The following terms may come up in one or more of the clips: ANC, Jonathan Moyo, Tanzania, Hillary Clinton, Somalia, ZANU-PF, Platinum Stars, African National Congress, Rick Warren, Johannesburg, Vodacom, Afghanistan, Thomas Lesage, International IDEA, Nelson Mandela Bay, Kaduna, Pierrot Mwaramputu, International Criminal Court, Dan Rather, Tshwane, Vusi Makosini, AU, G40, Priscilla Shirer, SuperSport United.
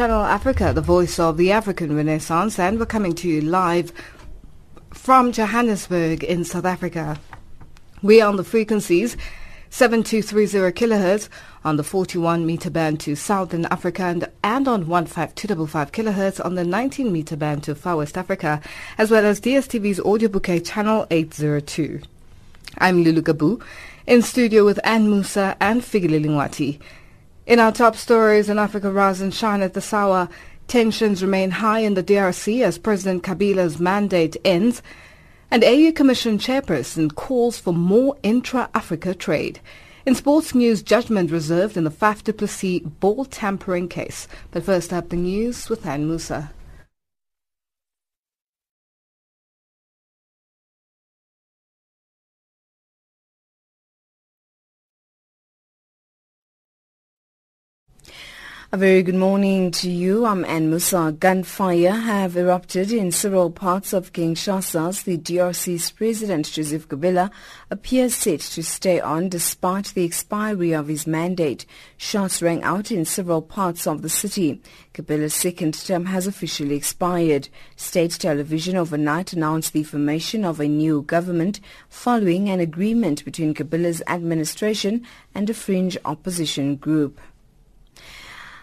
Channel Africa, the voice of the African Renaissance, and we're coming to you live from Johannesburg in South Africa. We're on the frequencies 7230 kHz on the 41 meter band to Southern Africa and on 15255 kHz on the 19 meter band to Far West Africa, as well as DSTV's audio bouquet channel 802. I'm Lulu Gabu, in studio with Ann Musa and Figililingwati. In our top stories in Africa, Rise and Shine at this hour, tensions remain high in the DRC as President Kabila's mandate ends, and AU Commission chairperson calls for more intra-Africa trade. In sports news, judgment reserved in the Faf du Plessis ball tampering case. But first up, the news with Ann Musa. A very good morning to you. I'm Ann Musa. Gunfire have erupted in several parts of Kinshasa as the DRC's President Joseph Kabila appears set to stay on despite the expiry of his mandate. Shots rang out in several parts of the city. Kabila's second term has officially expired. State television overnight announced the formation of a new government following an agreement between Kabila's administration and a fringe opposition group.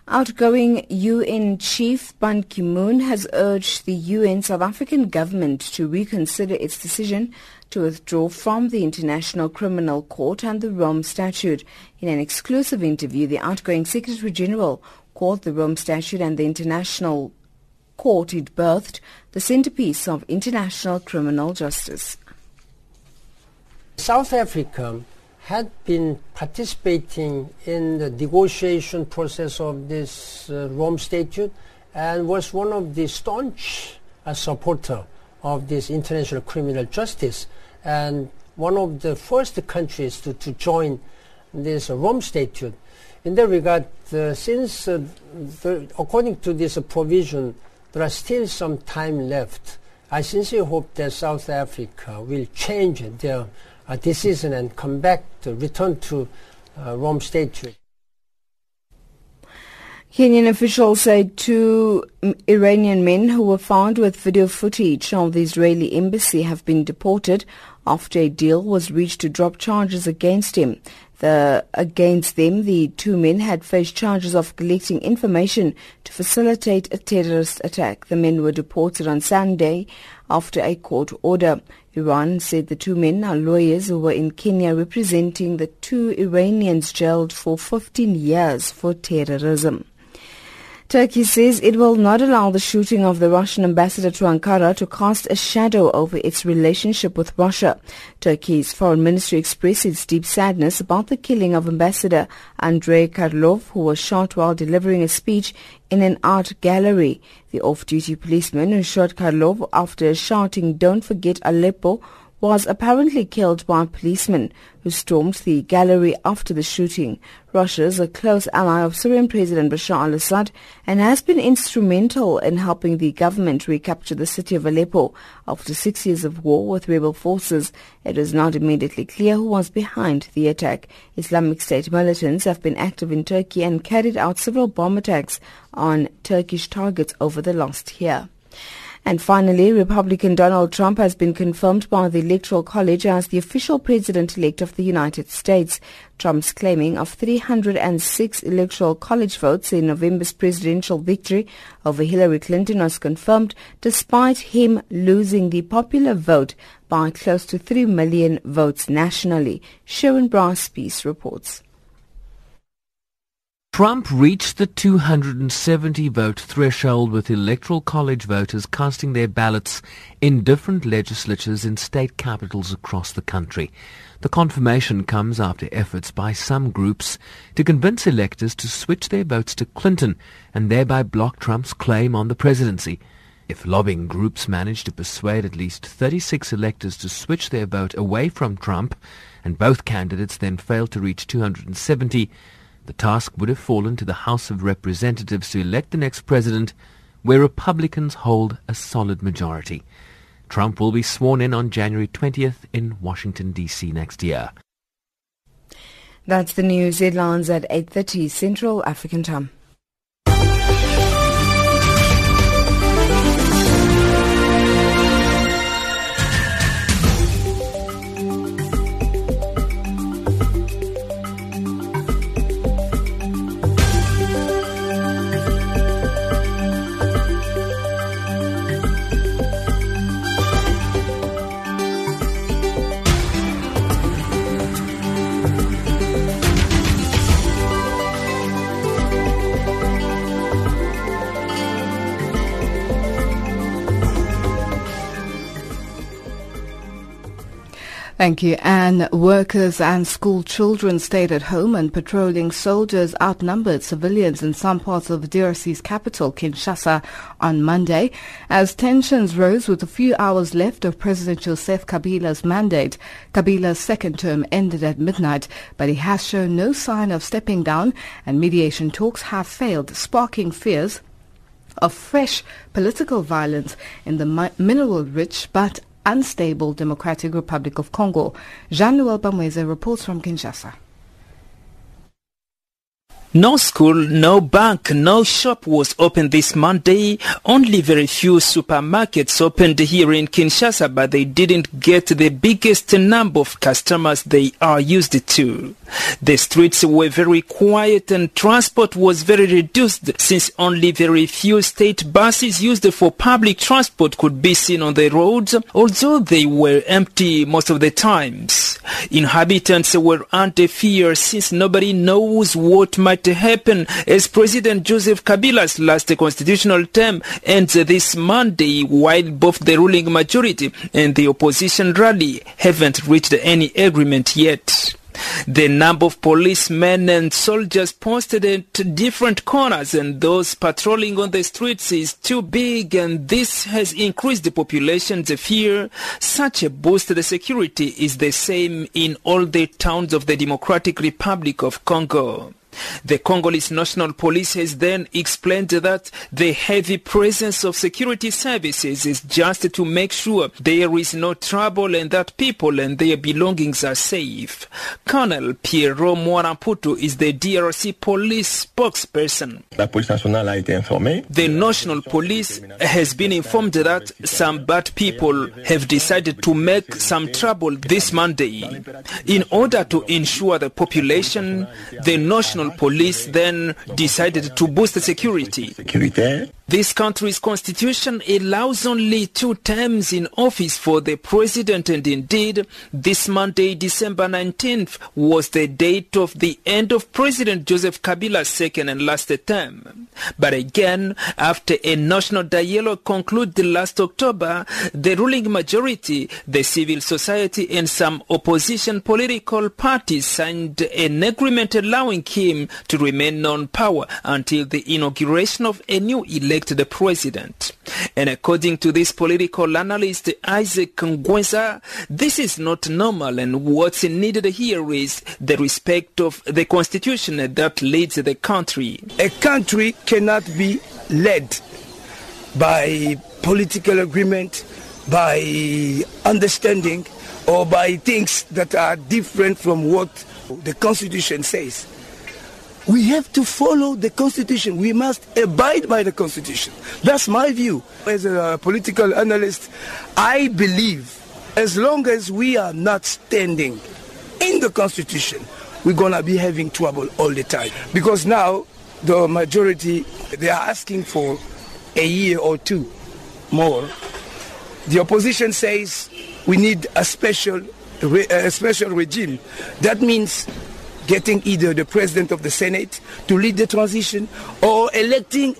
Outgoing UN Chief Ban Ki-moon has urged the UN South African government to reconsider its decision to withdraw from the International Criminal Court and the Rome Statute. In an exclusive interview, the outgoing Secretary-General called the Rome Statute and the International Court it birthed the centerpiece of international criminal justice. South Africa had been participating in the negotiation process of this Rome Statute and was one of the staunch supporter of this international criminal justice, and one of the first countries to join this Rome Statute. In that regard, according to this provision, there are still some time left. I sincerely hope that South Africa will change their decision and come back to return to Rome Statute. Kenyan officials say two Iranian men who were found with video footage of the Israeli embassy have been deported after a deal was reached to drop charges against him. Against them, the two men had faced charges of collecting information to facilitate a terrorist attack. The men were deported on Sunday after a court order. Iran said the two men are lawyers who were in Kenya representing the two Iranians jailed for 15 years for terrorism. Turkey says it will not allow the shooting of the Russian ambassador to Ankara to cast a shadow over its relationship with Russia. Turkey's foreign ministry expressed its deep sadness about the killing of Ambassador Andrei Karlov, who was shot while delivering a speech in an art gallery. The off-duty policeman who shot Karlov after shouting, "Don't forget Aleppo," was apparently killed by policemen who stormed the gallery after the shooting. Russia is a close ally of Syrian President Bashar al-Assad and has been instrumental in helping the government recapture the city of Aleppo after 6 years of war with rebel forces. It is not immediately clear who was behind the attack. Islamic State militants have been active in Turkey and carried out several bomb attacks on Turkish targets over the last year. And finally, Republican Donald Trump has been confirmed by the Electoral College as the official president-elect of the United States. Trump's claiming of 306 Electoral College votes in November's presidential victory over Hillary Clinton was confirmed despite him losing the popular vote by close to 3 million votes nationally. Sharon Brass-Peace reports. Trump reached the 270-vote threshold with Electoral College voters casting their ballots in different legislatures in state capitals across the country. The confirmation comes after efforts by some groups to convince electors to switch their votes to Clinton and thereby block Trump's claim on the presidency. If lobbying groups manage to persuade at least 36 electors to switch their vote away from Trump, and both candidates then fail to reach 270, the task would have fallen to the House of Representatives to elect the next president, where Republicans hold a solid majority. Trump will be sworn in on January 20th in Washington, D.C. next year. That's the news headlines at 8:30 Central African Time. Thank you, Anne. Workers and school children stayed at home and patrolling soldiers outnumbered civilians in some parts of the DRC's capital, Kinshasa, on Monday as tensions rose with a few hours left of President Joseph Kabila's mandate. Kabila's second term ended at midnight, but he has shown no sign of stepping down and mediation talks have failed, sparking fears of fresh political violence in the mineral-rich but unstable Democratic Republic of Congo. Jean-Louis Bamweze reports from Kinshasa. No school, no bank, no shop was open this Monday. Only very few supermarkets opened here in Kinshasa, but they didn't get the biggest number of customers they are used to. The streets were very quiet and transport was very reduced since only very few state buses used for public transport could be seen on the roads, although they were empty most of the times. Inhabitants were under fear since nobody knows what might happen as President Joseph Kabila's last constitutional term ends this Monday, while both the ruling majority and the opposition rally haven't reached any agreement yet. The number of policemen and soldiers posted at different corners and those patrolling on the streets is too big, and this has increased the population's fear. Such a boost to the security is the same in all the towns of the Democratic Republic of Congo. The Congolese National Police has then explained that the heavy presence of security services is just to make sure there is no trouble and that people and their belongings are safe. Colonel Pierrot Mwaramputu is the DRC police spokesperson. The National Police has been informed that some bad people have decided to make some trouble this Monday. In order to ensure the population, the National Police then decided to boost the security. This country's constitution allows only 2 terms in office for the president, and indeed, this Monday, December 19th, was the date of the end of President Joseph Kabila's second and last term. But again, after a national dialogue concluded last October, the ruling majority, the civil society and some opposition political parties signed an agreement allowing him to remain on power until the inauguration of a new elected president. And according to this political analyst Isaac Ngwenza, this is not normal, and what's needed here is the respect of the constitution that leads the country. A country cannot be led by political agreement, by understanding, or by things that are different from what the constitution says. We have to follow the Constitution. We must abide by the Constitution. That's my view. As a political analyst, I believe as long as we are not standing in the Constitution, we're going to be having trouble all the time. Because now the majority, they are asking for a year or two more. The opposition says we need a special regime. That means getting either the president of the Senate to lead the transition or electing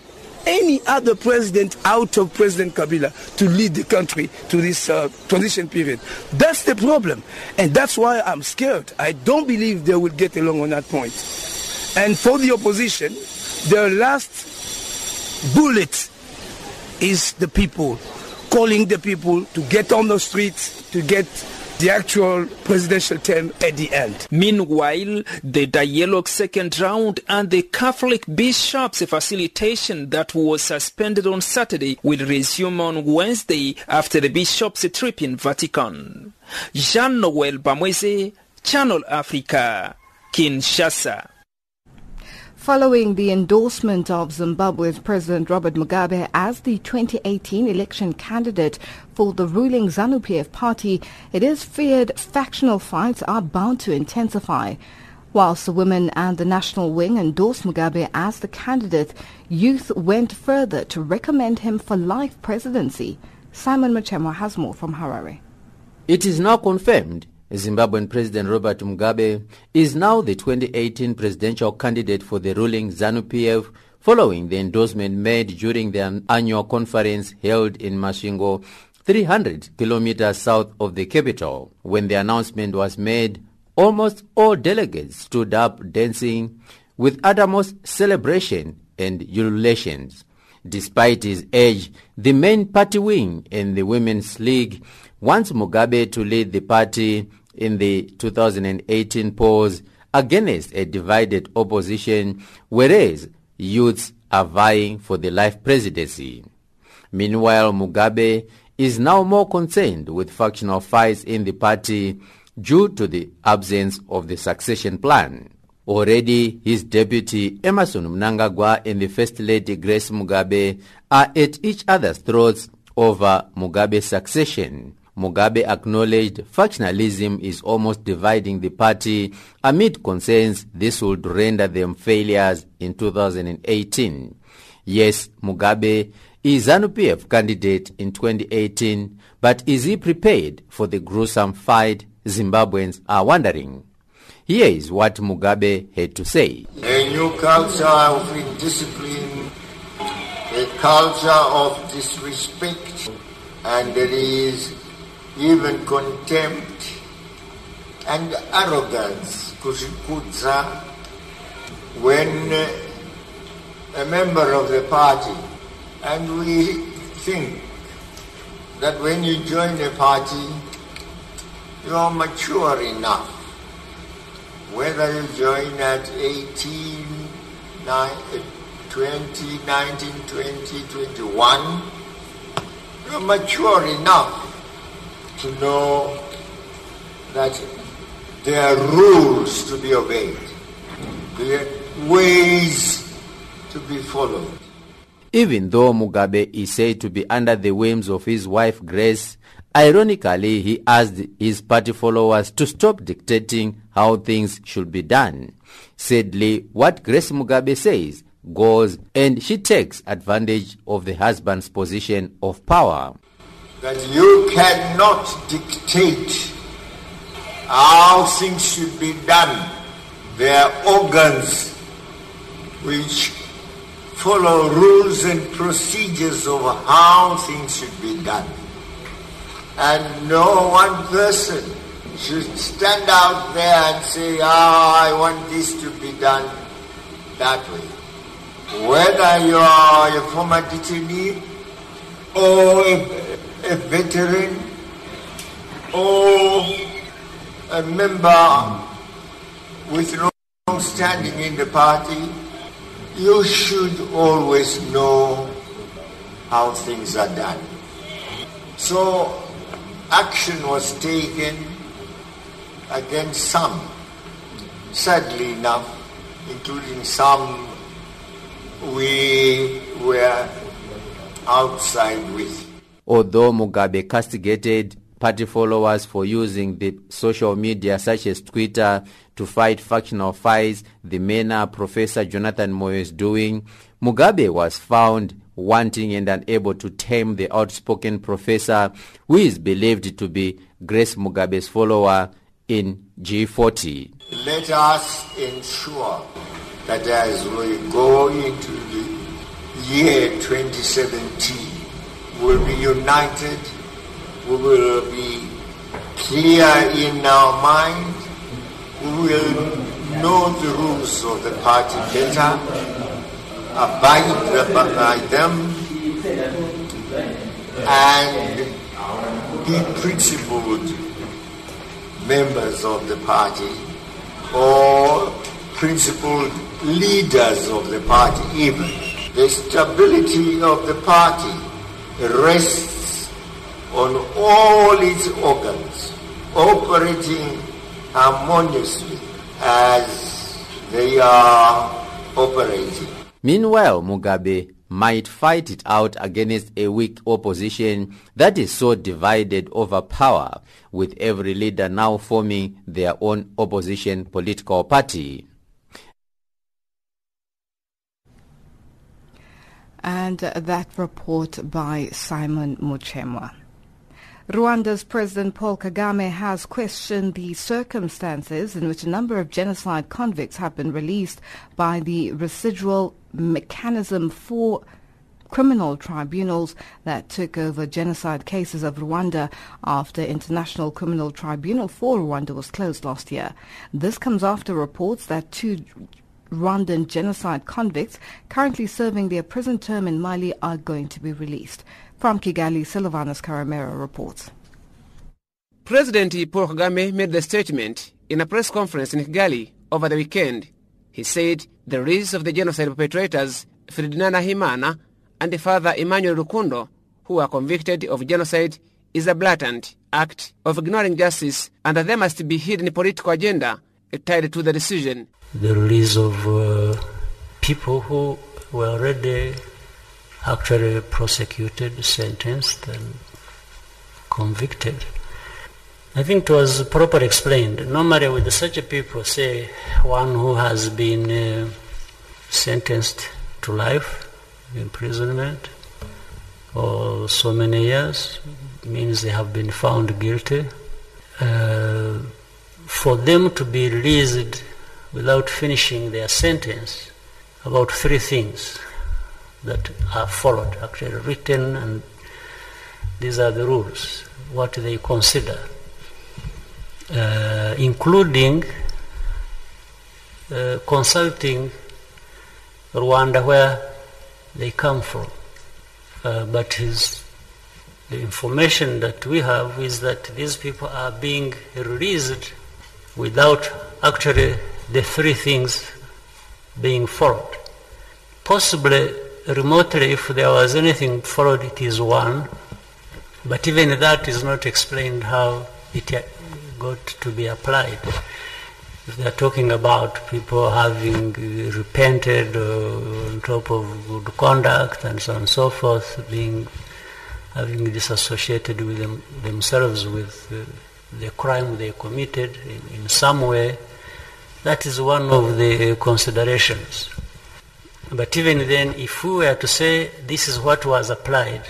any other president out of President Kabila to lead the country to this transition period. That's the problem, and that's why I'm scared. I don't believe they will get along on that point. And for the opposition, their last bullet is the people, calling the people to get on the streets, to get the actual presidential term at the end. Meanwhile, the dialogue second round and the Catholic bishops' facilitation that was suspended on Saturday will resume on Wednesday after the bishops' trip in Vatican. Jean-Noel Bamweze, Channel Africa, Kinshasa. Following the endorsement of Zimbabwe's President Robert Mugabe as the 2018 election candidate for the ruling ZANU-PF party, it is feared factional fights are bound to intensify. Whilst the women and the national wing endorsed Mugabe as the candidate, youth went further to recommend him for life presidency. Simon Machemo has more from Harare. It is now confirmed Zimbabwean President Robert Mugabe is now the 2018 presidential candidate for the ruling ZANU-PF following the endorsement made during their annual conference held in Masvingo, 300 kilometers south of the capital. When the announcement was made, almost all delegates stood up dancing with uttermost celebration and ululations. Despite his age, the main party wing and the Women's League wants Mugabe to lead the party in the 2018 polls against a divided opposition, whereas youths are vying for the life presidency. Meanwhile, Mugabe is now more concerned with factional fights in the party due to the absence of the succession plan. Already, his deputy Emerson Mnangagwa and the First Lady Grace Mugabe are at each other's throats over Mugabe's succession. Mugabe acknowledged factionalism is almost dividing the party amid concerns this would render them failures in 2018. Yes, Mugabe is ZANU-PF candidate in 2018, but is he prepared for the gruesome fight? Zimbabweans are wondering. Here is what Mugabe had to say. A new culture of indiscipline, a culture of disrespect, and there is even contempt and arrogance, kushikudza, when a member of the party, and we think that when you join a party, you are mature enough. Whether you join at 18, 20, 19, 20, 21, you're mature enough to know that there are rules to be obeyed, there are ways to be followed. Even though Mugabe is said to be under the whims of his wife Grace, ironically, he asked his party followers to stop dictating how things should be done. Sadly, what Grace Mugabe says goes, and she takes advantage of the husband's position of power. That you cannot dictate how things should be done. There are organs which follow rules and procedures of how things should be done. And no one person should stand out there and say, I want this to be done that way. Whether you are a former detainee or a veteran or a member with long standing in the party, you should always know how things are done. So action was taken against some, sadly enough, including some we were outside with. Although Mugabe castigated party followers for using the social media such as Twitter to fight factional fights, the manner Professor Jonathan Moyo is doing, Mugabe was found wanting and unable to tame the outspoken professor who is believed to be Grace Mugabe's follower in G40. Let us ensure that as we go into the year 2017, we'll be united, we will be clear in our mind, we will know the rules of the party better, abide by them, and be principled members of the party or principled leaders of the party even. The stability of the party rests on all its organs operating harmoniously as they are operating. Meanwhile, Mugabe might fight it out against a weak opposition that is so divided over power, with every leader now forming their own opposition political party. And that report by Simon Muchemwa. Rwanda's President Paul Kagame has questioned the circumstances in which a number of genocide convicts have been released by the residual mechanism for criminal tribunals that took over genocide cases of Rwanda after International Criminal Tribunal for Rwanda was closed last year. This comes after reports that two Rwandan genocide convicts currently serving their prison term in Mali are going to be released. From Kigali, Silvanus Karamera reports. President Paul Kagame made the statement in a press conference in Kigali over the weekend. He said the release of the genocide perpetrators Ferdinand Himana and Father Emmanuel Rukundo, who were convicted of genocide, is a blatant act of ignoring justice, and that there must be hidden political agenda tied to the decision. The release of people who were already actually prosecuted, sentenced, and convicted. I think it was properly explained. Normally with such a people, say one who has been sentenced to life, imprisonment, or so many years, means they have been found guilty. For them to be released without finishing their sentence, about three things that are followed, actually written, and these are the rules, what they consider, including consulting Rwanda where they come from. But the information that we have is that these people are being released without actually the three things being followed. Possibly remotely, if there was anything followed, it is one, but even that is not explained how it got to be applied. If they're talking about people having repented on top of good conduct and so on and so forth, having disassociated with themselves with the crime they committed in some way, that is one of the considerations. But even then, if we were to say this is what was applied,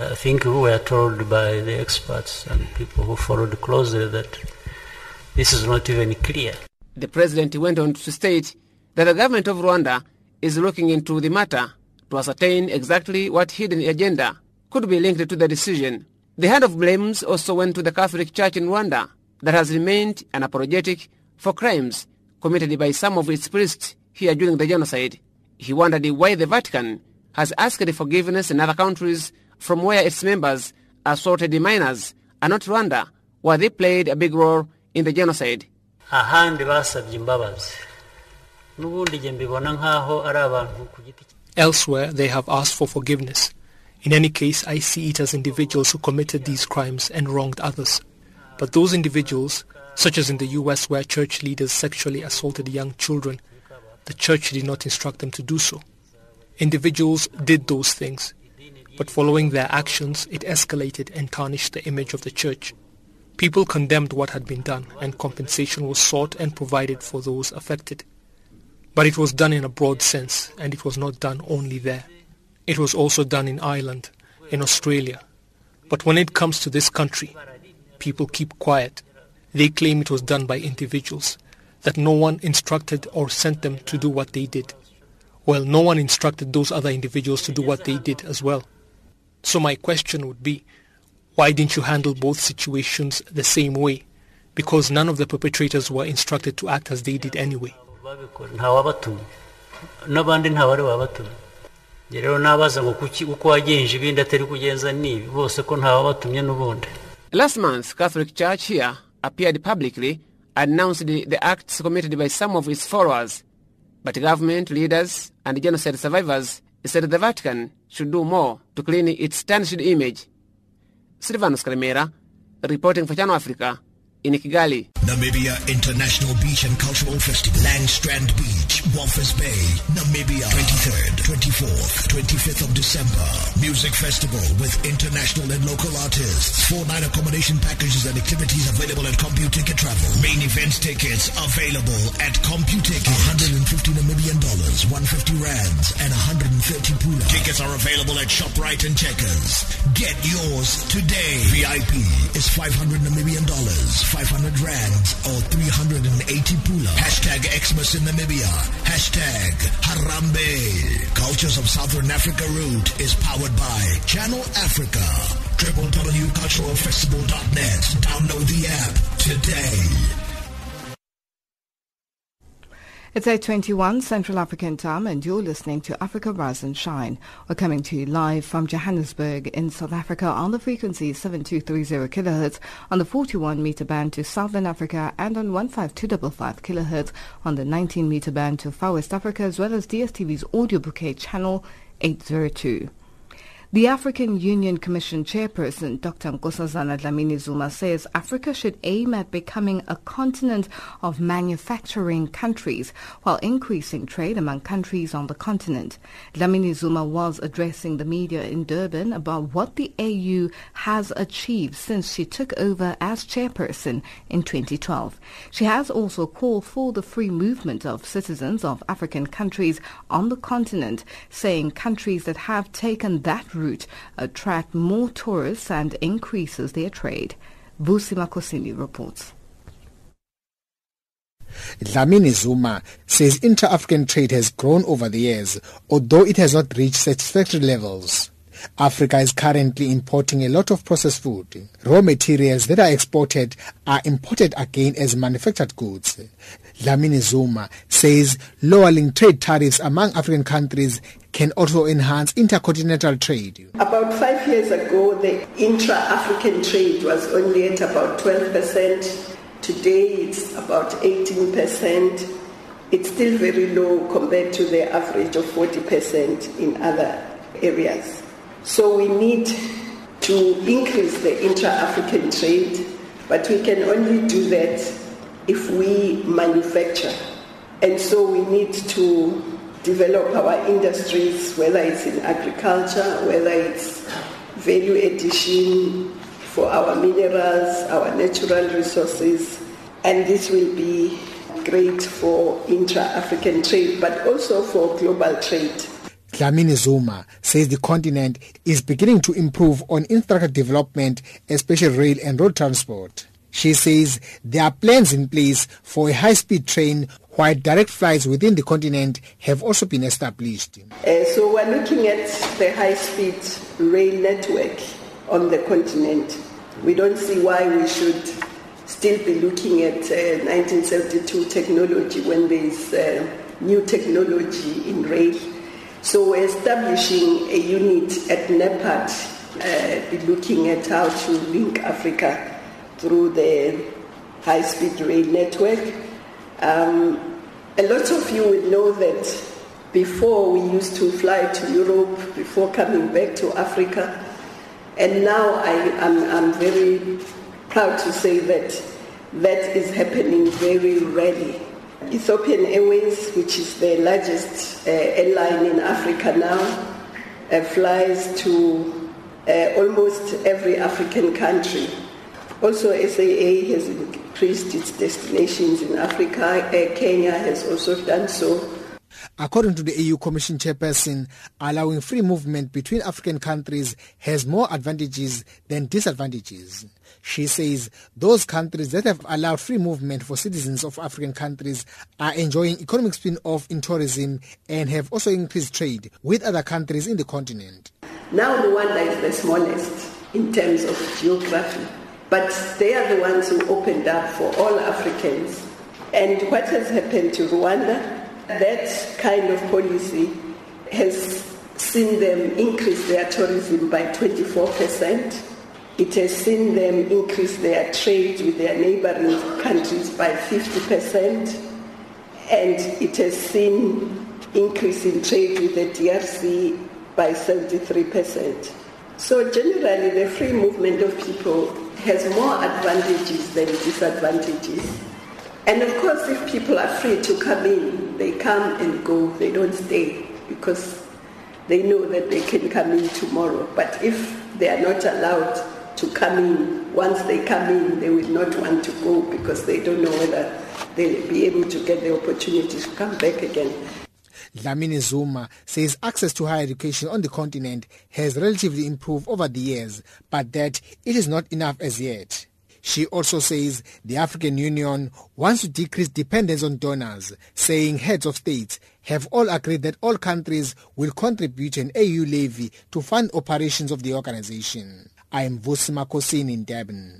I think we were told by the experts and people who followed closely that this is not even clear. The president went on to state that the government of Rwanda is looking into the matter to ascertain exactly what hidden agenda could be linked to the decision. The hand of blames also went to the Catholic Church in Rwanda that has remained unapologetic for crimes committed by some of its priests here during the genocide. He wondered why the Vatican has asked forgiveness in other countries from where its members assaulted minors and not Rwanda, where they played a big role in the genocide. Elsewhere, they have asked for forgiveness. In any case, I see it as individuals who committed these crimes and wronged others. But those individuals, such as in the US where church leaders sexually assaulted young children, the church did not instruct them to do so. Individuals did those things, but following their actions, it escalated and tarnished the image of the church. People condemned what had been done, and compensation was sought and provided for those affected. But it was done in a broad sense, and it was not done only there. It was also done in Ireland, in Australia. But when it comes to this country, people keep quiet. They claim it was done by individuals, that no one instructed or sent them to do what they did. Well, no one instructed those other individuals to do what they did as well. So my question would be, why didn't you handle both situations the same way? Because none of the perpetrators were instructed to act as they did anyway. Last month, Catholic Church here appeared publicly, announced the acts committed by some of its followers. But government leaders and genocide survivors said the Vatican should do more to clean its tarnished image. Silvanus Karamera, reporting for Channel Africa in Kigali. Namibia International Beach and Cultural Festival, Langstrand Beach, Walvis Bay, Namibia, 23rd, 24th, 25th of December. Music festival with international and local artists. 4-night accommodation packages and activities available at CompuTicket Travel. Main events tickets available at CompuTicket. $150 Namibian dollars, 150 rands, and 130 pula. Tickets are available at ShopRite and Checkers. Get yours today. VIP is $500 Namibian dollars. 500 rands or 380 pula. Hashtag Xmas in Namibia. Hashtag Harambe. Cultures of Southern Africa Route is powered by Channel Africa. www.culturalfestival.net. Download the app today. It's 8:21 Central African time and you're listening to Africa Rise and Shine. We're coming to you live from Johannesburg in South Africa on the frequency 7230 kHz, on the 41 meter band to Southern Africa, and on 15255 kHz on the 19 meter band to Far West Africa, as well as DSTV's audio bouquet channel 802. The African Union Commission chairperson, Dr. Nkosazana Dlamini Zuma, says Africa should aim at becoming a continent of manufacturing countries while increasing trade among countries on the continent. Dlamini Zuma was addressing the media in Durban about what the AU has achieved since she took over as chairperson in 2012. She has also called for the free movement of citizens of African countries on the continent, saying countries that have taken that route attract more tourists and increases their trade. Vusi Makosini reports. Dlamini Zuma says inter-African trade has grown over the years, although it has not reached satisfactory levels. Africa is currently importing a lot of processed food. Raw materials that are exported are imported again as manufactured goods. Dlamini Zuma says lowering trade tariffs among African countries can also enhance intercontinental trade. About 5 years ago, the intra-African trade was only at about 12%. Today, it's about 18%. It's still very low compared to the average of 40% in other areas. So we need to increase the intra-African trade, but we can only do that if we manufacture. And so we need to develop our industries, whether it's in agriculture, whether it's value addition for our minerals, our natural resources, and this will be great for intra-African trade, but also for global trade. Dlamini Zuma says the continent is beginning to improve on infrastructure development, especially rail and road transport. She says there are plans in place for a high-speed train, while direct flights within the continent have also been established. So we're looking at the high-speed rail network on the continent. We don't see why we should still be looking at 1972 technology when there is new technology in rail. So we're establishing a unit at NEPAD, be looking at how to link Africa through the high-speed rail network. A lot of you will know that before we used to fly to Europe before coming back to Africa, and now I'm very proud to say that is happening very rarely. Ethiopian Airways, which is the largest airline in Africa now, flies to almost every African country. Also, SAA has increased its destinations in Africa. Kenya has also done so. According to the EU Commission chairperson, allowing free movement between African countries has more advantages than disadvantages. She says those countries that have allowed free movement for citizens of African countries are enjoying economic spin-off in tourism and have also increased trade with other countries in the continent. Now Rwanda is the smallest in terms of geography, but they are the ones who opened up for all Africans. And what has happened to Rwanda? That kind of policy has seen them increase their tourism by 24%. It has seen them increase their trade with their neighboring countries by 50%. And it has seen increase in trade with the DRC by 73%. So generally, the free movement of people has more advantages than disadvantages. And of course, if people are free to come in, they come and go. They don't stay because they know that they can come in tomorrow. But if they are not allowed to come in, once they come in, they will not want to go because they don't know whether they'll be able to get the opportunity to come back again. Dlamini Zuma says access to higher education on the continent has relatively improved over the years, but that it is not enough as yet. She also says the African Union wants to decrease dependence on donors, saying heads of states have all agreed that all countries will contribute an AU levy to fund operations of the organization. I am Vusi Makosini in Durban.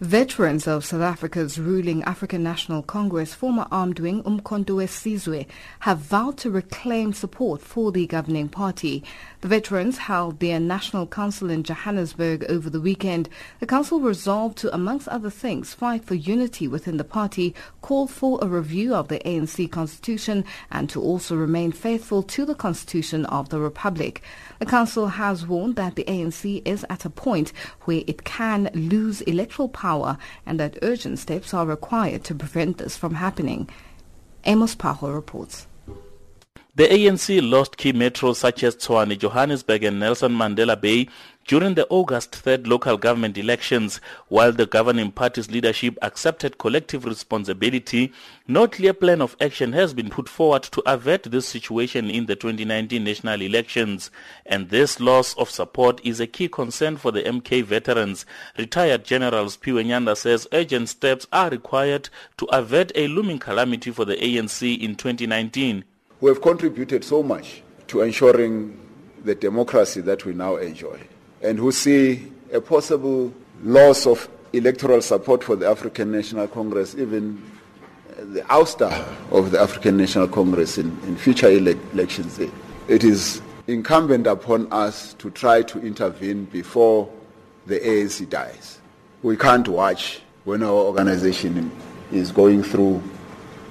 Veterans of South Africa's ruling African National Congress, former armed wing Umkhonto Sizwe, have vowed to reclaim support for the governing party. The veterans held their National Council in Johannesburg over the weekend. The council resolved to, amongst other things, fight for unity within the party, call for a review of the ANC constitution, and to also remain faithful to the constitution of the republic. The council has warned that the ANC is at a point where it can lose electoral power and that urgent steps are required to prevent this from happening. Amos Pahol reports. The ANC lost key metros such as Tshwane, Johannesburg and Nelson Mandela Bay during the August 3rd local government elections. While the governing party's leadership accepted collective responsibility, no clear plan of action has been put forward to avert this situation in the 2019 national elections. And this loss of support is a key concern for the MK veterans. Retired General Spiwe Nyanda says urgent steps are required to avert a looming calamity for the ANC in 2019. We have contributed so much to ensuring the democracy that we now enjoy, and who see a possible loss of electoral support for the African National Congress, even the ouster of the African National Congress in future elections. It is incumbent upon us to try to intervene before the ANC dies. We can't watch when our organization is going through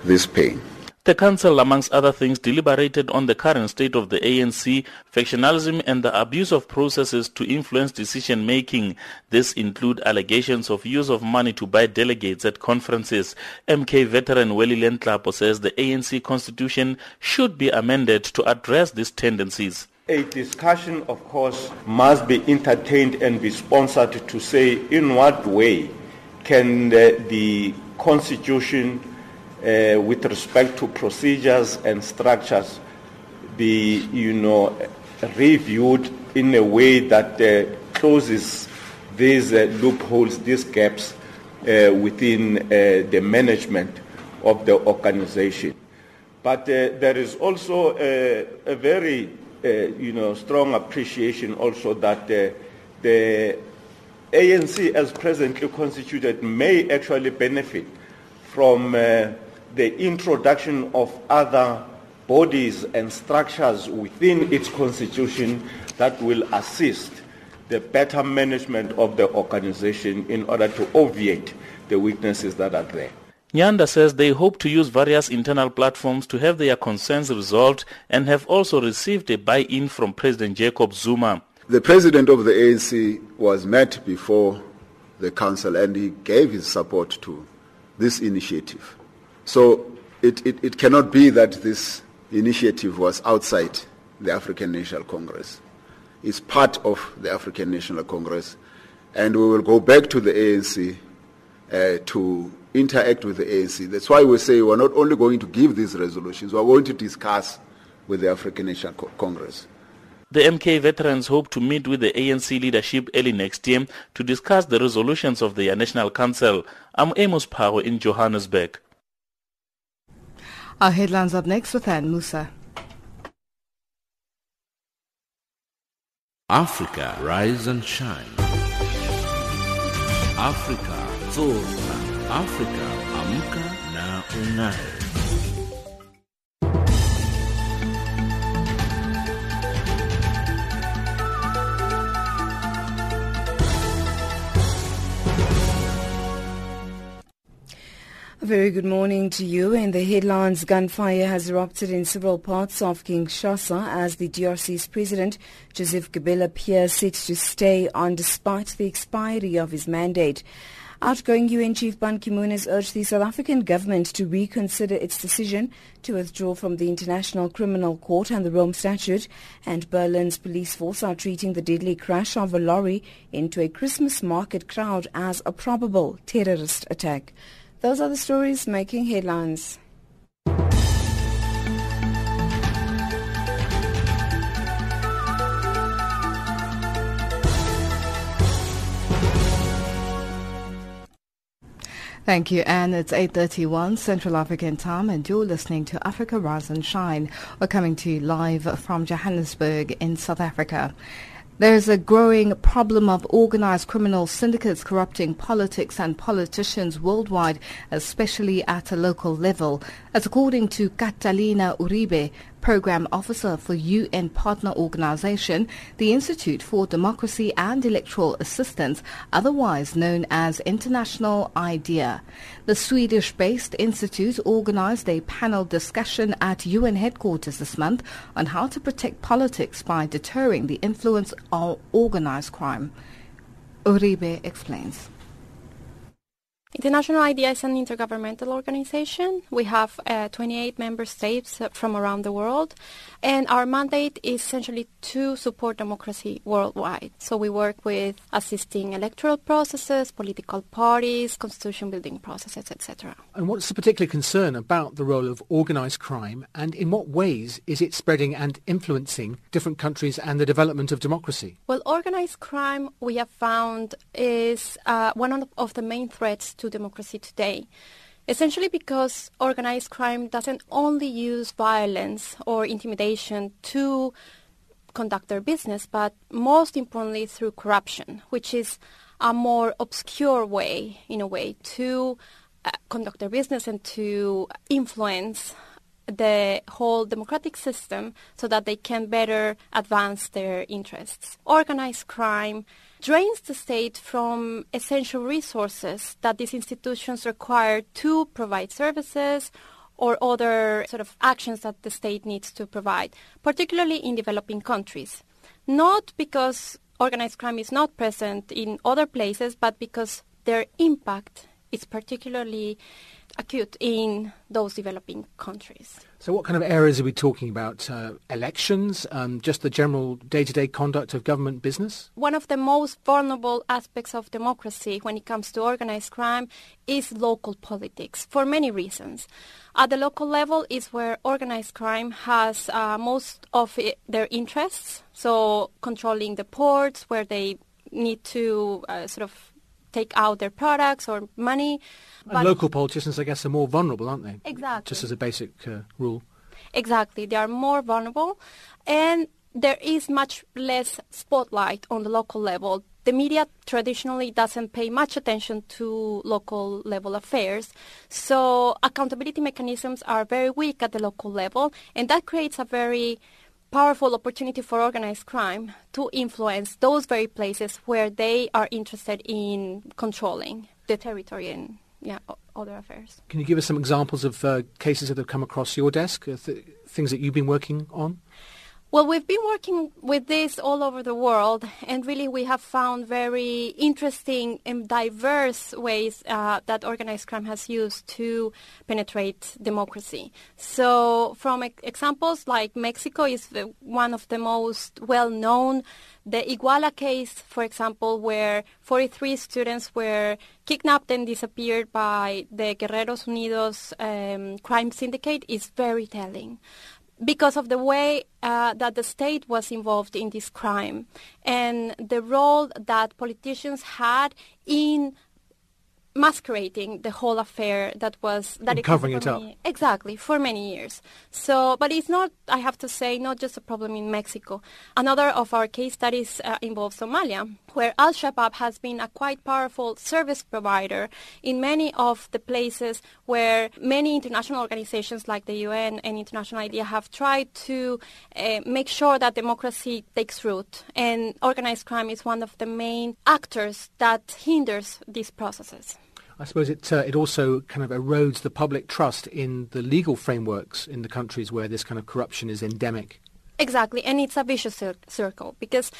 this pain. The council, amongst other things, deliberated on the current state of the ANC, factionalism and the abuse of processes to influence decision-making. This includes allegations of use of money to buy delegates at conferences. MK veteran Weli Lentlapo says the ANC constitution should be amended to address these tendencies. A discussion, of course, must be entertained and be sponsored to say in what way can the constitution with respect to procedures and structures be, reviewed in a way that closes these loopholes, these gaps within the management of the organization. But there is also a very, strong appreciation also that the ANC as presently constituted may actually benefit from the introduction of other bodies and structures within its constitution that will assist the better management of the organization in order to obviate the weaknesses that are there. Nyanda says they hope to use various internal platforms to have their concerns resolved and have also received a buy-in from President Jacob Zuma. The president of the ANC was met before the council and he gave his support to this initiative. So it cannot be that this initiative was outside the African National Congress. It's part of the African National Congress, and we will go back to the ANC to interact with the ANC. That's why we say we're not only going to give these resolutions, we're going to discuss with the African National Congress. The MK veterans hope to meet with the ANC leadership early next year to discuss the resolutions of their National Council. I'm Amos Pahol in Johannesburg. Our headlines up next with Anne Musa. Africa, rise and shine. Africa, zorka. Africa, amka na unae. Very good morning to you. In the headlines, gunfire has erupted in several parts of Kinshasa as the DRC's president, Joseph Kabila, appears set to stay on despite the expiry of his mandate. Outgoing UN Chief Ban Ki-moon has urged the South African government to reconsider its decision to withdraw from the International Criminal Court and the Rome Statute, and Berlin's police force are treating the deadly crash of a lorry into a Christmas market crowd as a probable terrorist attack. Those are the stories making headlines. Thank you, Anne. It's 8:31 Central African Time, and you're listening to Africa Rise and Shine. We're coming to you live from Johannesburg in South Africa. There is a growing problem of organized criminal syndicates corrupting politics and politicians worldwide, especially at a local level. As according to Catalina Uribe, Program Officer for UN Partner Organization, the Institute for Democracy and Electoral Assistance, otherwise known as International IDEA. The Swedish-based institute organized a panel discussion at UN headquarters this month on how to protect politics by deterring the influence of organized crime. Uribe explains. International IDEA is an intergovernmental organization. We have 28 member states from around the world, and our mandate is essentially to support democracy worldwide. So we work with assisting electoral processes, political parties, constitution-building processes, etc. And what's the particular concern about the role of organized crime, and in what ways is it spreading and influencing different countries and the development of democracy? Well, organized crime, we have found, is one of the main threats to democracy today, essentially because organized crime doesn't only use violence or intimidation to conduct their business, but most importantly through corruption, which is a more obscure way, in a way, to conduct their business and to influence the whole democratic system so that they can better advance their interests. Organized crime drains the state from essential resources that these institutions require to provide services or other sort of actions that the state needs to provide, particularly in developing countries. Not because organized crime is not present in other places, but because their impact is particularly acute in those developing countries. So what kind of areas are we talking about? Elections? Just the general day-to-day conduct of government business? One of the most vulnerable aspects of democracy when it comes to organized crime is local politics, for many reasons. At the local level is where organized crime has most of their interests, so controlling the ports where they need to sort of take out their products or money. But local politicians, I guess, are more vulnerable, aren't they? Exactly. Just as a basic rule. Exactly. They are more vulnerable, and there is much less spotlight on the local level. The media traditionally doesn't pay much attention to local level affairs, so accountability mechanisms are very weak at the local level, and that creates a very powerful opportunity for organized crime to influence those very places where they are interested in controlling the territory and other affairs. Can you give us some examples of cases that have come across your desk, things that you've been working on? Well, we've been working with this all over the world, and really we have found very interesting and diverse ways that organized crime has used to penetrate democracy. So from examples like Mexico is one of the most well-known. The Iguala case, for example, where 43 students were kidnapped and disappeared by the Guerreros Unidos crime syndicate, is very telling, because of the way that the state was involved in this crime and the role that politicians had in masquerading the whole affair that covering it up. Exactly, for many years. So, but it's not, I have to say, not just a problem in Mexico. Another of our case studies involves Somalia, where Al-Shabaab has been a quite powerful service provider in many of the places where many international organizations like the UN and International IDEA have tried to make sure that democracy takes root. And organized crime is one of the main actors that hinders these processes. I suppose it also kind of erodes the public trust in the legal frameworks in the countries where this kind of corruption is endemic. Exactly, and it's a vicious circle, because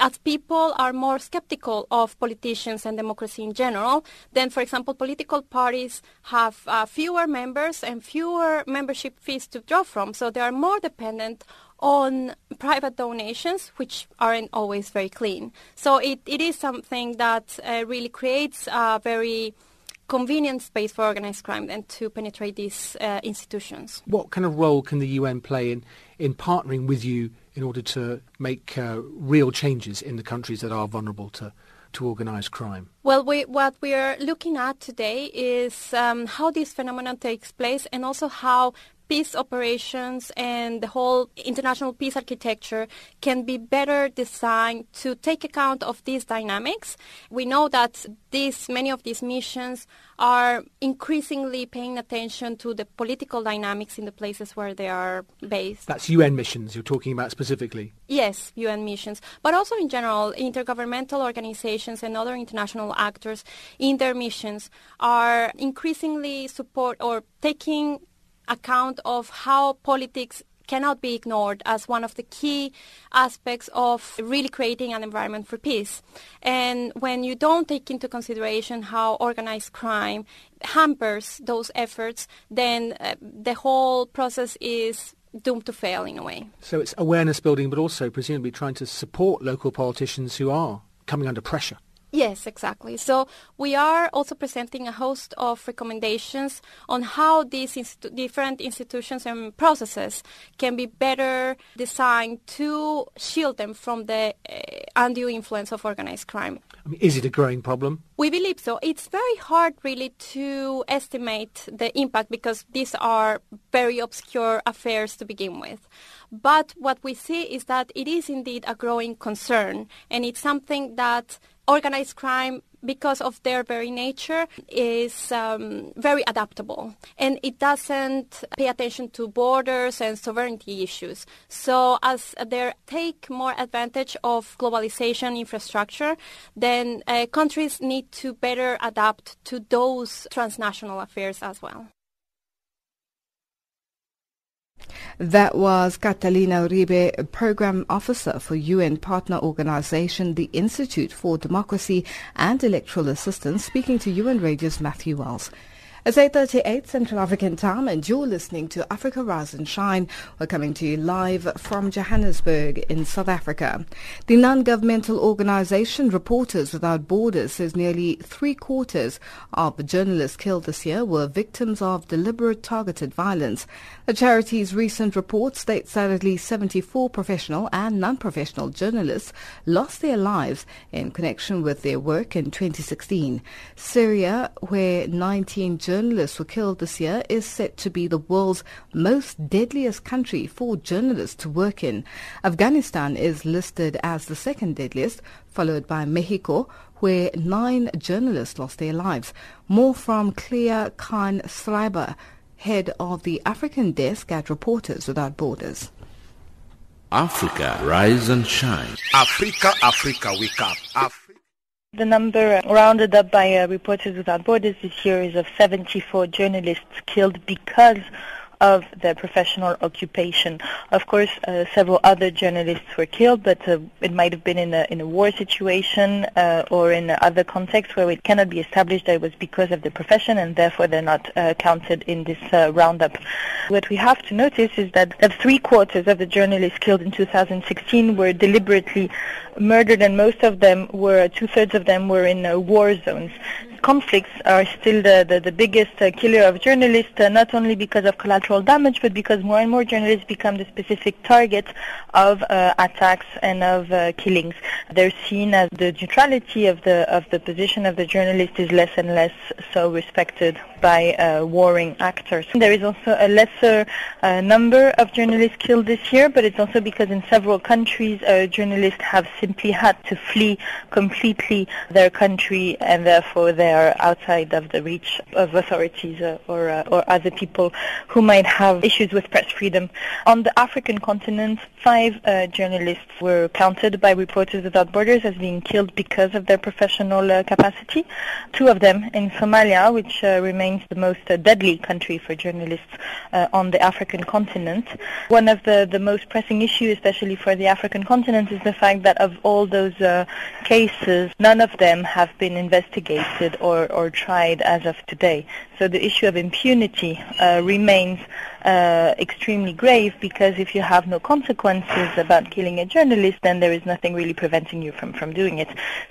as people are more skeptical of politicians and democracy in general, then, for example, political parties have fewer members and fewer membership fees to draw from, so they are more dependent on private donations, which aren't always very clean. So it is something that really creates a very convenient space for organized crime and to penetrate these institutions. What kind of role can the UN play in partnering with you in order to make real changes in the countries that are vulnerable to to organized crime? Well, what we are looking at today is how this phenomenon takes place, and also how peace operations and the whole international peace architecture can be better designed to take account of these dynamics. We know that many of these missions are increasingly paying attention to the political dynamics in the places where they are based. That's UN missions you're talking about specifically? Yes, UN missions, but also in general, intergovernmental organizations and other international actors in their missions are increasingly taking account of how politics cannot be ignored as one of the key aspects of really creating an environment for peace. And when you don't take into consideration how organized crime hampers those efforts, then the whole process is doomed to fail in a way. So it's awareness building, but also presumably trying to support local politicians who are coming under pressure. Yes, exactly. So we are also presenting a host of recommendations on how these different institutions and processes can be better designed to shield them from the undue influence of organized crime. I mean, is it a growing problem? We believe so. It's very hard really to estimate the impact because these are very obscure affairs to begin with. But what we see is that it is indeed a growing concern, and it's something that organized crime, because of their very nature, is very adaptable, and it doesn't pay attention to borders and sovereignty issues. So as they take more advantage of globalization infrastructure, then countries need to better adapt to those transnational affairs as well. That was Catalina Uribe, Program Officer for UN partner organization, the Institute for Democracy and Electoral Assistance, speaking to UN Radio's Matthew Wells. It's 8:38 Central African time, and you're listening to Africa Rise and Shine. We're coming to you live from Johannesburg in South Africa. The non-governmental organization Reporters Without Borders says nearly 3/4 of the journalists killed this year were victims of deliberate targeted violence. The charity's recent report states that at least 74 professional and non-professional journalists lost their lives in connection with their work in 2016. Syria, where 19 journalists were killed this year, is said to be the world's most deadliest country for journalists to work in. Afghanistan is listed as the second deadliest, followed by Mexico, where 9 journalists lost their lives. More from Claire Khan-Sriber, head of the African desk at Reporters Without Borders. Africa, rise and shine. Africa, Africa, wake up. The number rounded up by Reporters Without Borders this year is of 74 journalists killed because of their professional occupation. Of course, several other journalists were killed, but it might have been in a war situation or in other contexts where it cannot be established that it was because of the profession, and therefore they're not counted in this roundup. What we have to notice is that 3/4 of the journalists killed in 2016 were deliberately murdered, and most of them were, 2/3 of them were in war zones. Conflicts are still the biggest killer of journalists, not only because of collateral damage, but because more and more journalists become the specific target of attacks and of killings. They're seen as the neutrality of the position of the journalist is less and less so respected by warring actors. There is also a lesser number of journalists killed this year, but it's also because in several countries journalists have simply had to flee completely their country, and therefore they are outside of the reach of authorities or other people who might have issues with press freedom. On the African continent, 5 journalists were counted by Reporters Without Borders as being killed because of their professional capacity. 2 of them in Somalia, which remains the most deadly country for journalists on the African continent. One of the most pressing issues, especially for the African continent, is the fact that of all those cases, none of them have been investigated or tried as of today. So the issue of impunity remains extremely grave, because if you have no consequences about killing a journalist, then there is nothing really preventing you from doing it.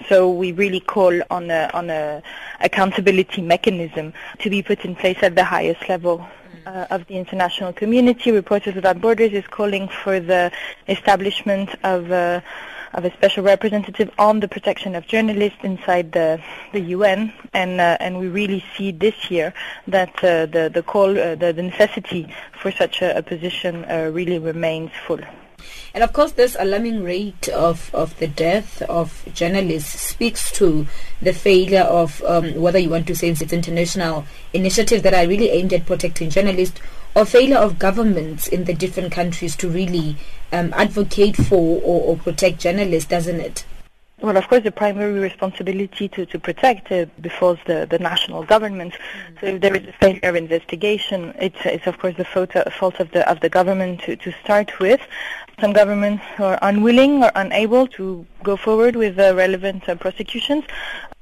So we really call on an accountability mechanism to be put in place at the highest level of the international community. Reporters Without Borders is calling for the establishment of of a special representative on the protection of journalists inside the UN, and we really see this year that the call, the necessity for such a position really remains full. And of course, this alarming rate of the death of journalists speaks to the failure of whether you want to say it's international initiatives that are really aimed at protecting journalists, or failure of governments in the different countries to really advocate for or protect journalists, doesn't it? Well, of course, the primary responsibility to protect befalls the national government. Mm-hmm. So if there is a failure of investigation, it's of course the fault of the government to start with. Some governments are unwilling or unable to go forward with relevant prosecutions.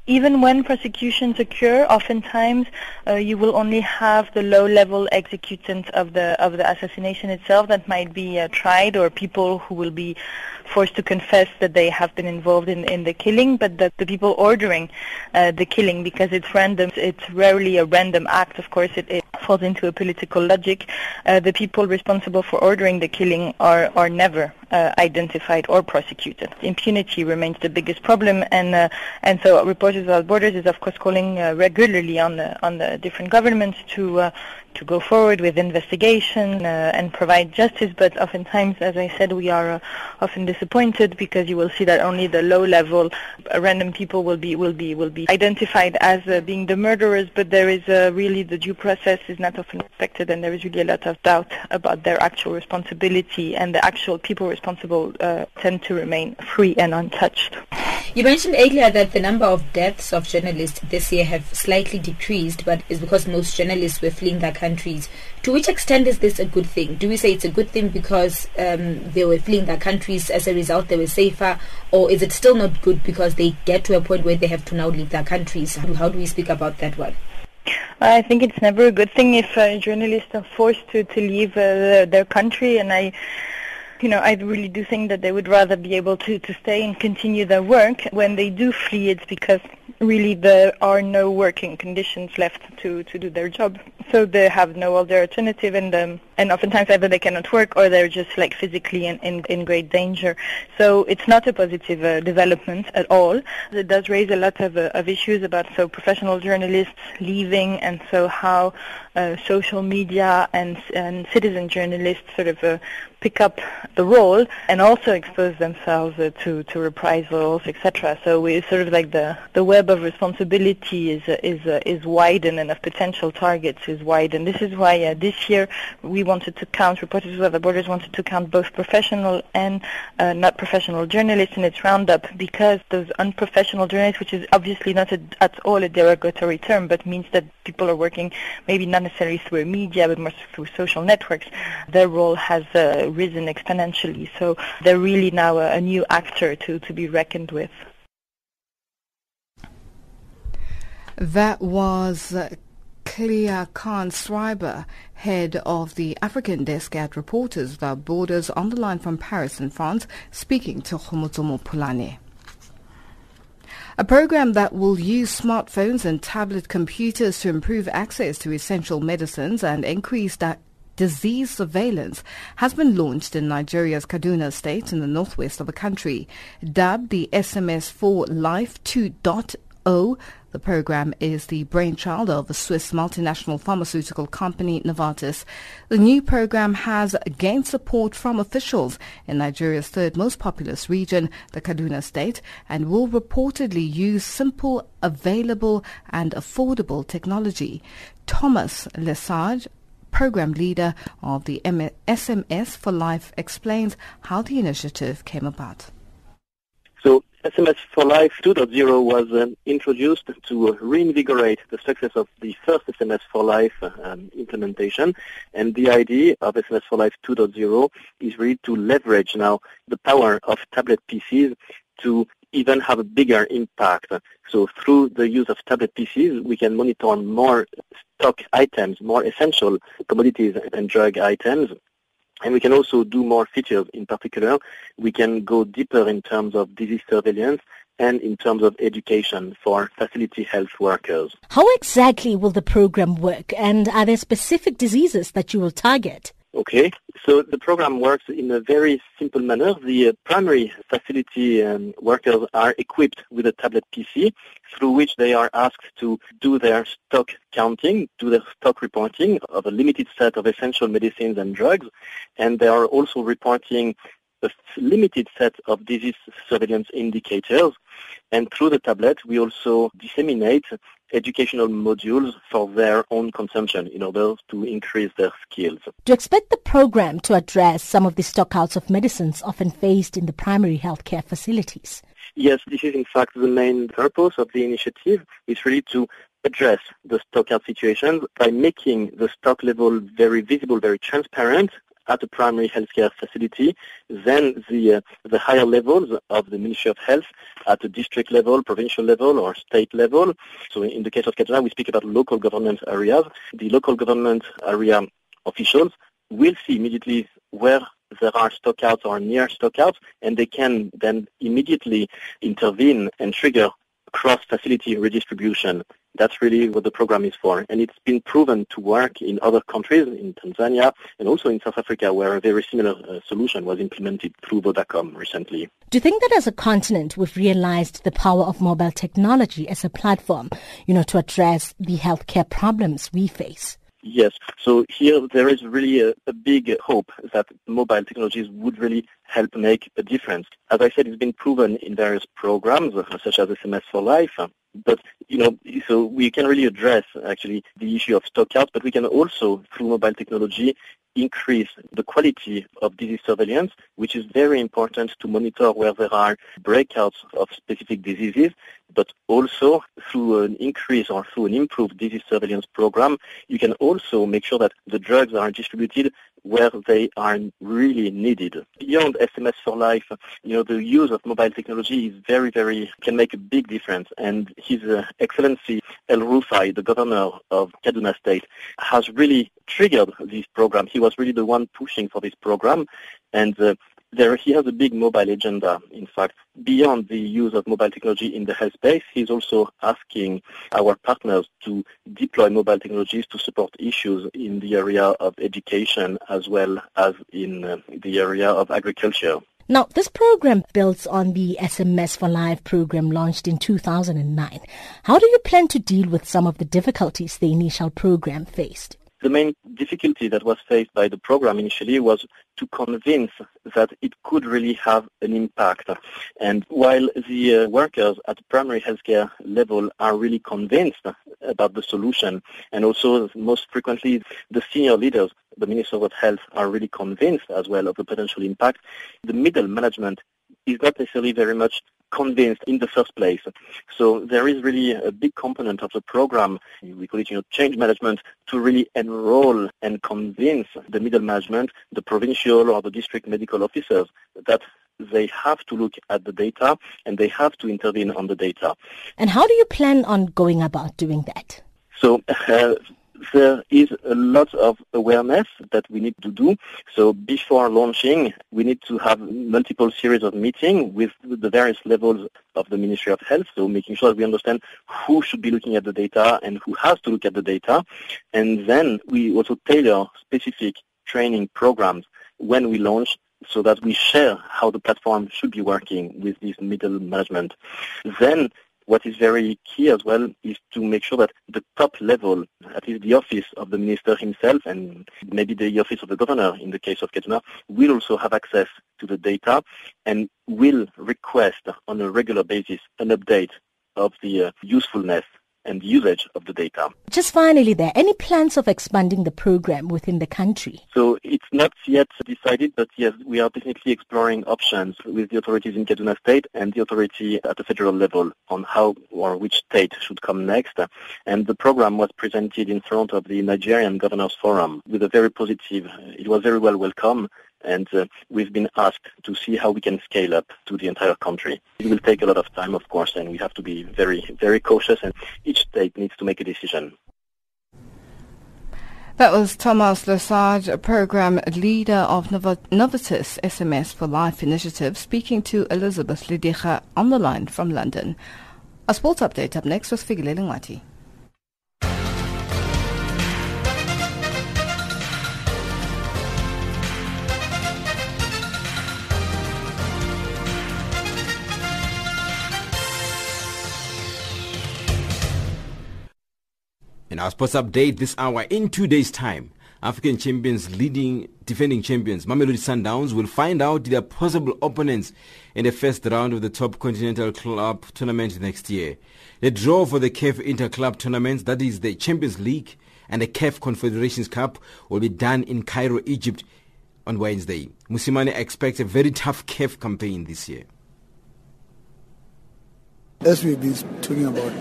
Even when prosecutions occur, oftentimes you will only have the low-level executants of the assassination itself that might be tried, or people who will be forced to confess that they have been involved in the killing, but that the people ordering the killing, because it's random, it's rarely a random act, of course, it falls into a political logic. The people responsible for ordering the killing are never identified or prosecuted. Impunity remains the biggest problem, and so Reporters Without Borders is of course calling regularly on the different governments to go forward with investigation and provide justice. But oftentimes, as I said, we are often disappointed, because you will see that only the low-level random people will be identified as being the murderers. But there is really the due process is not often respected, and there is really a lot of doubt about their actual responsibility, and the actual people responsible tend to remain free and untouched. You mentioned earlier that the number of deaths of journalists this year have slightly decreased, but it's because most journalists were fleeing their countries. To which extent is this a good thing? Do we say it's a good thing because they were fleeing their countries, as a result they were safer, or is it still not good because they get to a point where they have to now leave their countries? How do we speak about that one? I think it's never a good thing if journalists are forced to leave their country, and I really do think that they would rather be able to stay and continue their work. When they do flee, it's because really there are no working conditions left to do their job. So they have no other alternative, and oftentimes either they cannot work or they're just like physically in great danger. So it's not a positive development at all. It does raise a lot of issues about professional journalists leaving, and so how social media and citizen journalists sort of pick up the role and also expose themselves to reprisals, etc. So we sort of like the web of responsibility is widened, and of potential targets is widened. This is why this year we wanted to count, Reporters Without Borders wanted to count both professional and not professional journalists in its roundup, because those unprofessional journalists, which is obviously not at all a derogatory term, but means that people are working maybe not necessarily through media, but more through social networks, their role has risen exponentially. So they're really now a new actor to be reckoned with. That was Claire Khan-Sriber, head of the African desk at Reporters Without Borders, on the line from Paris in France, speaking to Khumutsomo Pulane. A program that will use smartphones and tablet computers to improve access to essential medicines and increase disease surveillance has been launched in Nigeria's Kaduna state in the northwest of the country. Dubbed the SMS for Life 2.0, the program is the brainchild of a Swiss multinational pharmaceutical company, Novartis. The new program has gained support from officials in Nigeria's third most populous region, the Kaduna state, and will reportedly use simple, available and affordable technology. Thomas Lesage, program leader of the SMS for Life, explains how the initiative came about. So SMS for Life 2.0 was introduced to reinvigorate the success of the first SMS for Life implementation. And the idea of SMS for Life 2.0 is really to leverage now the power of tablet PCs to even have a bigger impact. So through the use of tablet PCs, we can monitor more stock items, more essential commodities and drug items. And we can also do more features. In particular, we can go deeper in terms of disease surveillance and in terms of education for facility health workers. How exactly will the program work, and are there specific diseases that you will target? Okay, so the program works in a very simple manner. The primary facility workers are equipped with a tablet PC through which they are asked to do their stock counting, do their stock reporting of a limited set of essential medicines and drugs, and they are also reporting a limited set of disease surveillance indicators. And through the tablet, we also disseminate educational modules for their own consumption in order to increase their skills. Do you expect the program to address some of the stockouts of medicines often faced in the primary healthcare facilities? Yes, this is in fact the main purpose of the initiative. It's really to address the stockout situations by making the stock level very visible, very transparent, at a primary healthcare facility, then the higher levels of the Ministry of Health at the district level, provincial level, or state level. So in the case of Kaduna, we speak about local government areas. The local government area officials will see immediately where there are stockouts or near stockouts, and they can then immediately intervene and trigger cross-facility redistribution. That's really what the program is for. And it's been proven to work in other countries, in Tanzania and also in South Africa, where a very similar solution was implemented through Vodacom recently. Do you think that as a continent, we've realized the power of mobile technology as a platform, to address the healthcare problems we face? Yes. So here there is really a big hope that mobile technologies would really help make a difference. As I said, it's been proven in various programs, such as SMS for Life. But, so we can really address, actually, the issue of stockouts, but we can also, through mobile technology, increase the quality of disease surveillance, which is very important to monitor where there are breakouts of specific diseases, but also through an increase or through an improved disease surveillance program, you can also make sure that the drugs are distributed where they are really needed. Beyond SMS for Life, the use of mobile technology is very, very, can make a big difference. And His Excellency El Rufai, the governor of Kaduna State, has really triggered this program. He was really the one pushing for this program. And he has a big mobile agenda, in fact. Beyond the use of mobile technology in the health space, he's also asking our partners to deploy mobile technologies to support issues in the area of education as well as in the area of agriculture. Now, this program builds on the SMS for Life program launched in 2009. How do you plan to deal with some of the difficulties the initial program faced? The main difficulty that was faced by the program initially was to convince that it could really have an impact. And while the workers at primary healthcare level are really convinced about the solution, and also most frequently the senior leaders, the Ministers of Health, are really convinced as well of the potential impact, the middle management is not necessarily very much convinced in the first place. So there is really a big component of the program, we call it change management, to really enroll and convince the middle management, the provincial or the district medical officers, that they have to look at the data and they have to intervene on the data. And how do you plan on going about doing that? So there is a lot of awareness that we need to do. So before launching, we need to have multiple series of meetings with the various levels of the Ministry of Health, so making sure that we understand who should be looking at the data and who has to look at the data. And then we also tailor specific training programs when we launch, so that we share how the platform should be working with this middle management. Then what is very key as well is to make sure that the top level, at least the office of the minister himself and maybe the office of the governor in the case of Kaduna, will also have access to the data and will request on a regular basis an update of the usefulness and usage of the data. Just finally there, any plans of expanding the program within the country? So it's not yet decided, but yes, we are definitely exploring options with the authorities in Kaduna State and the authority at the federal level on how or which state should come next. And the program was presented in front of the Nigerian Governors Forum with a very positive, it was very well welcomed. And we've been asked to see how we can scale up to the entire country. It will take a lot of time, of course, and we have to be very, very cautious, and each state needs to make a decision. That was Thomas Lesage, Program Leader of Novitas SMS for Life Initiative, speaking to Elizabeth Lidicha on the line from London. A sports update up next with Figile Lengwati. Our sports update this hour: in 2 days' time, African champions leading defending champions Mamelodi Sundowns will find out their possible opponents in the first round of the Top Continental Club Tournament next year. The draw for the CAF Interclub Tournaments, that is the Champions League and the CAF Confederations Cup, will be done in Cairo, Egypt on Wednesday. Musimane expects a very tough CAF campaign this year. As we've been talking about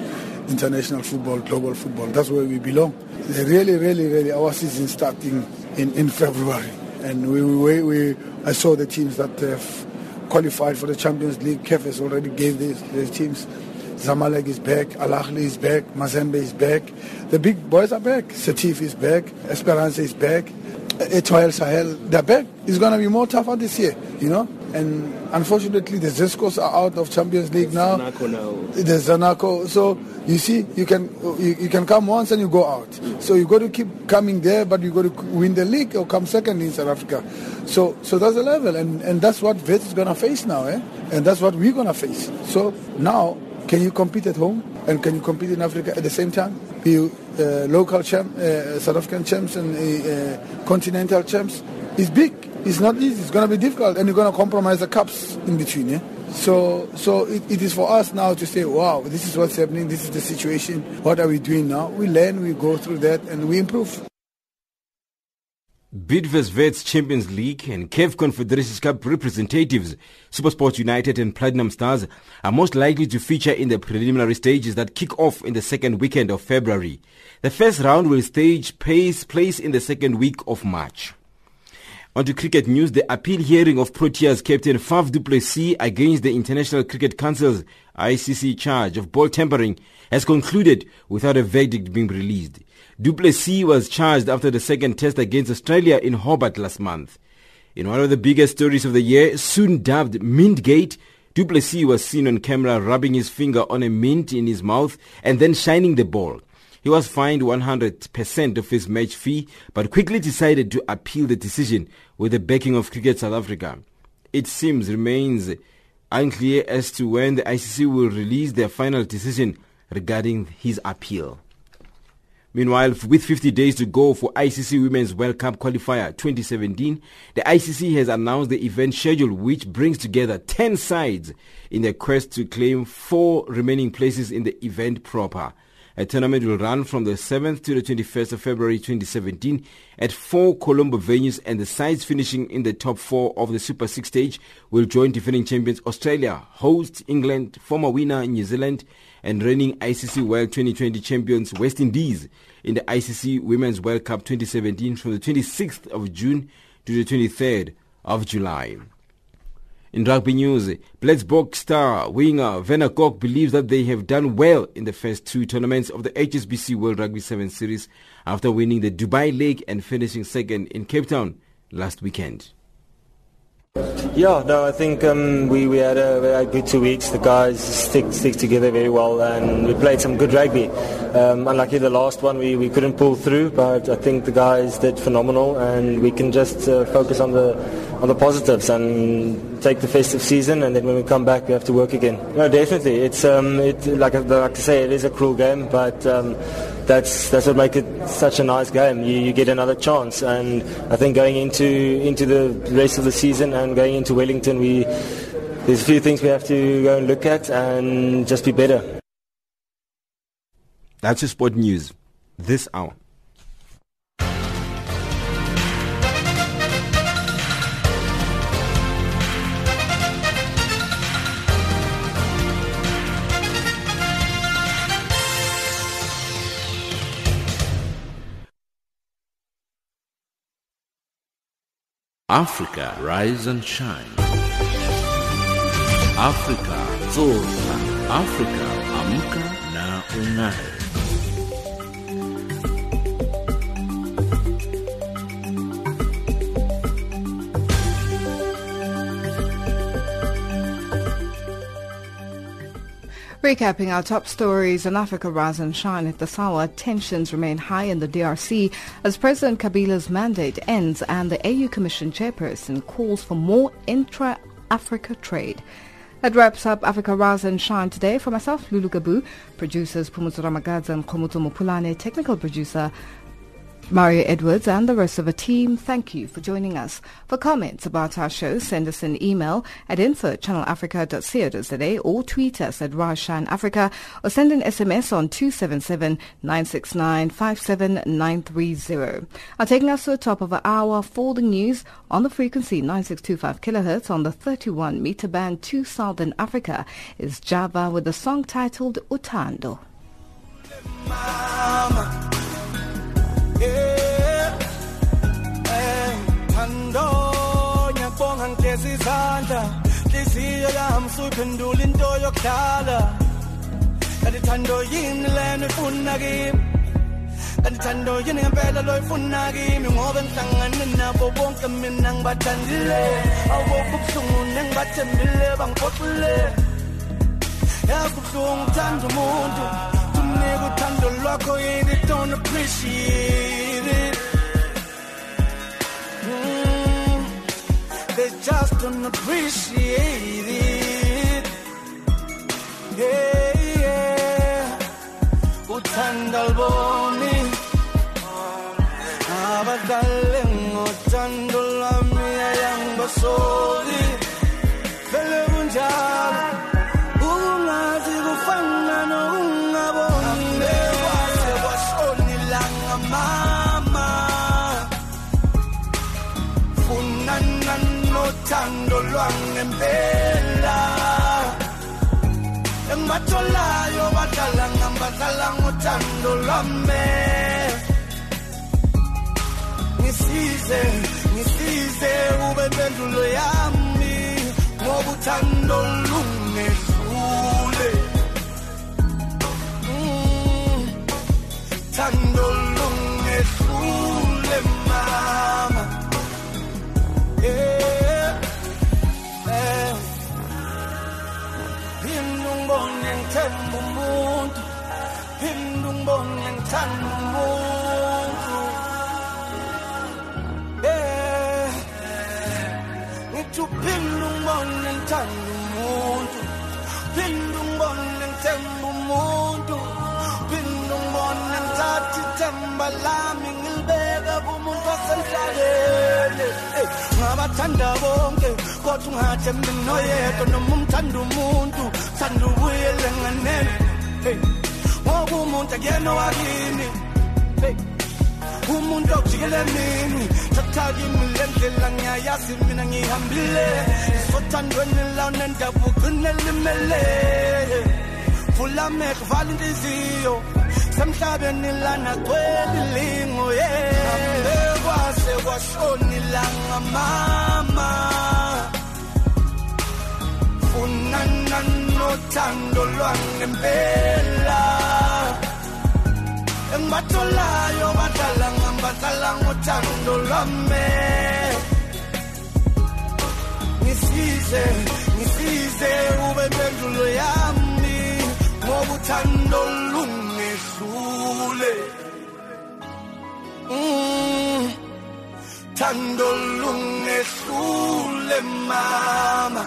international football, global football, that's where we belong. Really, our season starting in February. And I saw the teams that have qualified for the Champions League. CAF has already gave their teams. Zamalek is back, Al Ahly is back, Mazembe is back. The big boys are back. Setif is back, Esperance is back, Etoile Sahel, they're back. It's going to be more tougher this year, you know. And unfortunately, the Zescos are out of Champions League now. The Zanaco. So you see, you can come once and you go out. So you got to keep coming there, but you got to win the league or come second in South Africa. So that's the level, and that's what Vets is gonna face now, and that's what we're gonna face. So now, can you compete at home and can you compete in Africa at the same time? You local champ, South African champs, and continental champs. It's big. It's not easy. It's going to be difficult, and you're going to compromise the cups in between. So it is for us now to say, wow, this is what's happening. This is the situation. What are we doing now? We learn, we go through that, and we improve. Bidvest Champions League and CAF Confederations Cup representatives, SuperSport United and Platinum Stars, are most likely to feature in the preliminary stages that kick off in the second weekend of February. The first round will place in the second week of March. On to cricket news. The appeal hearing of Proteas captain Faf du Plessis against the International Cricket Council's ICC charge of ball tampering has concluded without a verdict being released. Du Plessis was charged after the second test against Australia in Hobart last month. In one of the biggest stories of the year, soon dubbed Mint Gate, Du Plessis was seen on camera rubbing his finger on a mint in his mouth and then shining the ball. He was fined 100% of his match fee, but quickly decided to appeal the decision with the backing of Cricket South Africa. It seems remains unclear as to when the ICC will release their final decision regarding his appeal. Meanwhile, with 50 days to go for ICC Women's World Cup Qualifier 2017, the ICC has announced the event schedule, which brings together 10 sides in their quest to claim 4 remaining places in the event proper. A tournament will run from the 7th to the 21st of February 2017 at 4 Colombo venues, and the sides finishing in the top 4 of the Super 6 stage will join defending champions Australia, host England, former winner New Zealand, and reigning ICC World 2020 champions West Indies in the ICC Women's World Cup 2017 from the 26th of June to the 23rd of July. In rugby news, Blitzbok star winger Werner Kok believes that they have done well in the first 2 tournaments of the HSBC World Rugby 7 Series after winning the Dubai League and finishing second in Cape Town last weekend. I think we had good 2 weeks. The guys stick together very well, and we played some good rugby. Unlucky the last one we couldn't pull through, but I think the guys did phenomenal, and we can just focus on the positives and take the festive season, and then when we come back we have to work again. No, definitely, it's like I say, it is a cruel game, but that's what makes it such a nice game. You get another chance, and I think going into the rest of the season and going into Wellington, there's a few things we have to go and look at and just be better. That's your sport news this hour. Africa, rise and shine. Africa, zorka. Africa, amka na unai. Recapping our top stories in Africa Rise and Shine at this hour, tensions remain high in the DRC as President Kabila's mandate ends and the AU Commission chairperson calls for more intra-Africa trade. That wraps up Africa Rise and Shine today. For myself, Lulu Gabu, producers Pumutu Ramagadza and Komutu Mupulane, technical producer Mario Edwards, and the rest of the team, thank you for joining us. For comments about our show, send us an email at info@channelafrica.co.za or tweet us at @RiseShineAfrica or send an SMS on 277-969-57930. Now taking us to the top of an hour for the news on the frequency 9625 kHz on the 31 meter band to Southern Africa is Java with a song titled Utando. Mama. Andonya ponga ngezi zanda Liziyo ya hamsu penduli ndoyo kala Kaditando yini lenu funagi Kaditando yini ngambela loy funagi Mingoben tanganin na bobonka minang batandile Awo kupsungu neng batembile bangkotule Ya kupsungu tandu mundu Tumnigu tandu loko yini don't appreciate it They just don't appreciate it. Yeah, yeah. Utandalboni, abadaleng utandolami ayang basoli. Vele unjal, ungazi gufanga no ungaboni. Vele wasoni langa mama, funanan. Tando luang embela, ematola yo batalang utando lame. Nisize ubebendulo yami, mobutando lunge sule, tando lunge sule mama. Yeah. Tandolunge sule mama.